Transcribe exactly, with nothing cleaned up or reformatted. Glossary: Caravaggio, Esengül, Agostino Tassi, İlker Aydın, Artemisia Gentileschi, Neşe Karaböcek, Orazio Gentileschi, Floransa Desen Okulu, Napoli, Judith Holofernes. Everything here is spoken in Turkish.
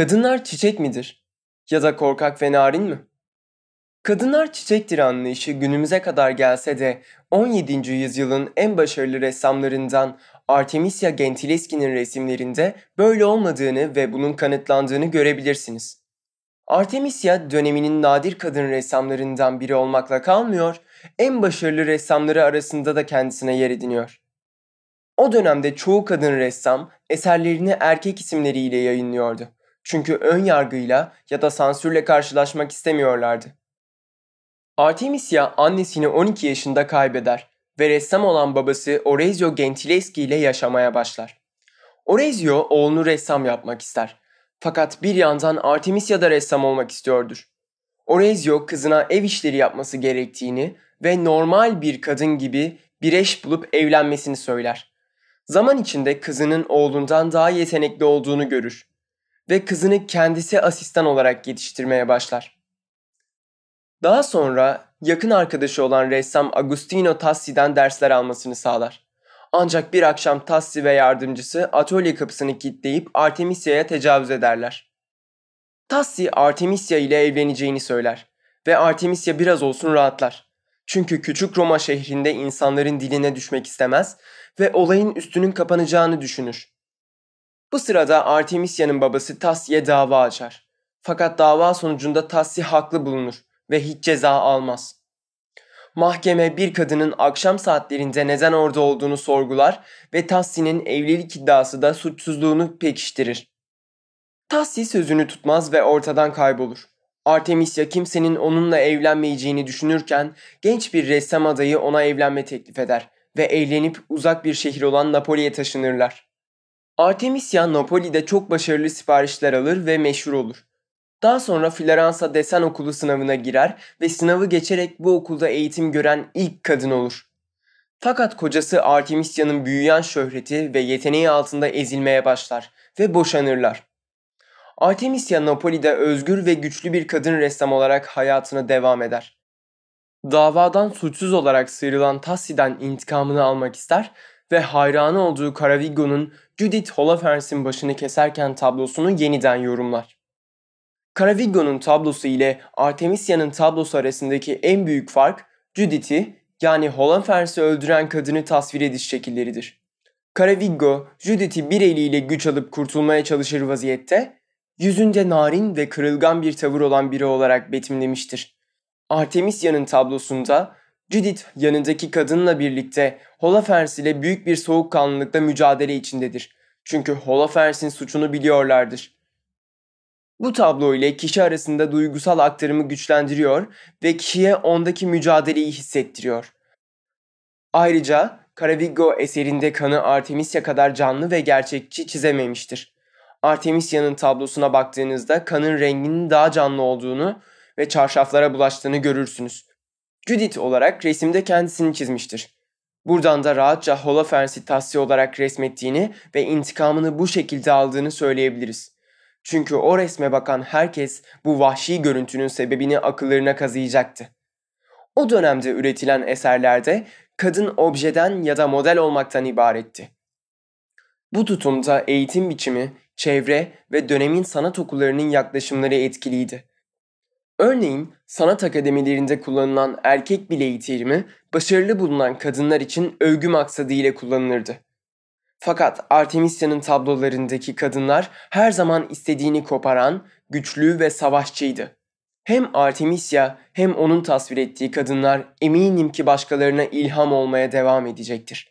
Kadınlar çiçek midir? Ya da korkak ve narin mi? Kadınlar çiçektir anlayışı günümüze kadar gelse de on yedinci yüzyılın en başarılı ressamlarından Artemisia Gentileschi'nin resimlerinde böyle olmadığını ve bunun kanıtlandığını görebilirsiniz. Artemisia döneminin nadir kadın ressamlarından biri olmakla kalmıyor, en başarılı ressamları arasında da kendisine yer ediniyor. O dönemde çoğu kadın ressam eserlerini erkek isimleriyle yayınlıyordu. Çünkü ön yargıyla ya da sansürle karşılaşmak istemiyorlardı. Artemisia annesini on iki yaşında kaybeder ve ressam olan babası Orazio Gentileschi ile yaşamaya başlar. Orazio oğlunu ressam yapmak ister. Fakat bir yandan Artemisia da ressam olmak istiyordur. Orazio kızına ev işleri yapması gerektiğini ve normal bir kadın gibi bir eş bulup evlenmesini söyler. Zaman içinde kızının oğlundan daha yetenekli olduğunu görür ve kızını kendisi asistan olarak yetiştirmeye başlar. Daha sonra yakın arkadaşı olan ressam Agostino Tassi'den dersler almasını sağlar. Ancak bir akşam Tassi ve yardımcısı atölye kapısını kilitleyip Artemisia'ya tecavüz ederler. Tassi Artemisia ile evleneceğini söyler ve Artemisia biraz olsun rahatlar. Çünkü küçük Roma şehrinde insanların diline düşmek istemez ve olayın üstünün kapanacağını düşünür. Bu sırada Artemisia'nın babası Tassi'ye dava açar. Fakat dava sonucunda Tassi haklı bulunur ve hiç ceza almaz. Mahkeme bir kadının akşam saatlerinde neden orada olduğunu sorgular ve Tassi'nin evlilik iddiası da suçsuzluğunu pekiştirir. Tassi sözünü tutmaz ve ortadan kaybolur. Artemisia kimsenin onunla evlenmeyeceğini düşünürken genç bir ressam adayı ona evlenme teklif eder ve evlenip uzak bir şehir olan Napoli'ye taşınırlar. Artemisia Napoli'de çok başarılı siparişler alır ve meşhur olur. Daha sonra Floransa Desen Okulu sınavına girer ve sınavı geçerek bu okulda eğitim gören ilk kadın olur. Fakat kocası Artemisia'nın büyüyen şöhreti ve yeteneği altında ezilmeye başlar ve boşanırlar. Artemisia Napoli'de özgür ve güçlü bir kadın ressam olarak hayatına devam eder. Davadan suçsuz olarak sıyrılan Tassi'den intikamını almak ister ve hayranı olduğu Caravaggio'nun Judith Holofernes'in başını keserken tablosunu yeniden yorumlar. Caravaggio'nun tablosu ile Artemisia'nın tablosu arasındaki en büyük fark Judith'i yani Holofernes'i öldüren kadını tasvir ediş şekilleridir. Caravaggio, Judith'i bir eliyle güç alıp kurtulmaya çalışır vaziyette, yüzünde narin ve kırılgan bir tavır olan biri olarak betimlemiştir. Artemisia'nın tablosunda Judith yanındaki kadınla birlikte Holofernes ile büyük bir soğukkanlılıkla mücadele içindedir. Çünkü Holofernes'in suçunu biliyorlardır. Bu tablo ile kişi arasında duygusal aktarımı güçlendiriyor ve kişiye ondaki mücadeleyi hissettiriyor. Ayrıca Caravaggio eserinde kanı Artemisia kadar canlı ve gerçekçi çizememiştir. Artemisia'nın tablosuna baktığınızda kanın renginin daha canlı olduğunu ve çarşaflara bulaştığını görürsünüz. Judith olarak resimde kendisini çizmiştir. Buradan da rahatça Holofernes'i Tassi olarak resmettiğini ve intikamını bu şekilde aldığını söyleyebiliriz. Çünkü o resme bakan herkes bu vahşi görüntünün sebebini akıllarına kazıyacaktı. O dönemde üretilen eserlerde kadın objeden ya da model olmaktan ibaretti. Bu tutumda eğitim biçimi, çevre ve dönemin sanat okullarının yaklaşımları etkiliydi. Örneğin sanat akademilerinde kullanılan erkek bileği terimi başarılı bulunan kadınlar için övgü maksadı ile kullanılırdı. Fakat Artemisia'nın tablolarındaki kadınlar her zaman istediğini koparan, güçlü ve savaşçıydı. Hem Artemisia hem onun tasvir ettiği kadınlar eminim ki başkalarına ilham olmaya devam edecektir.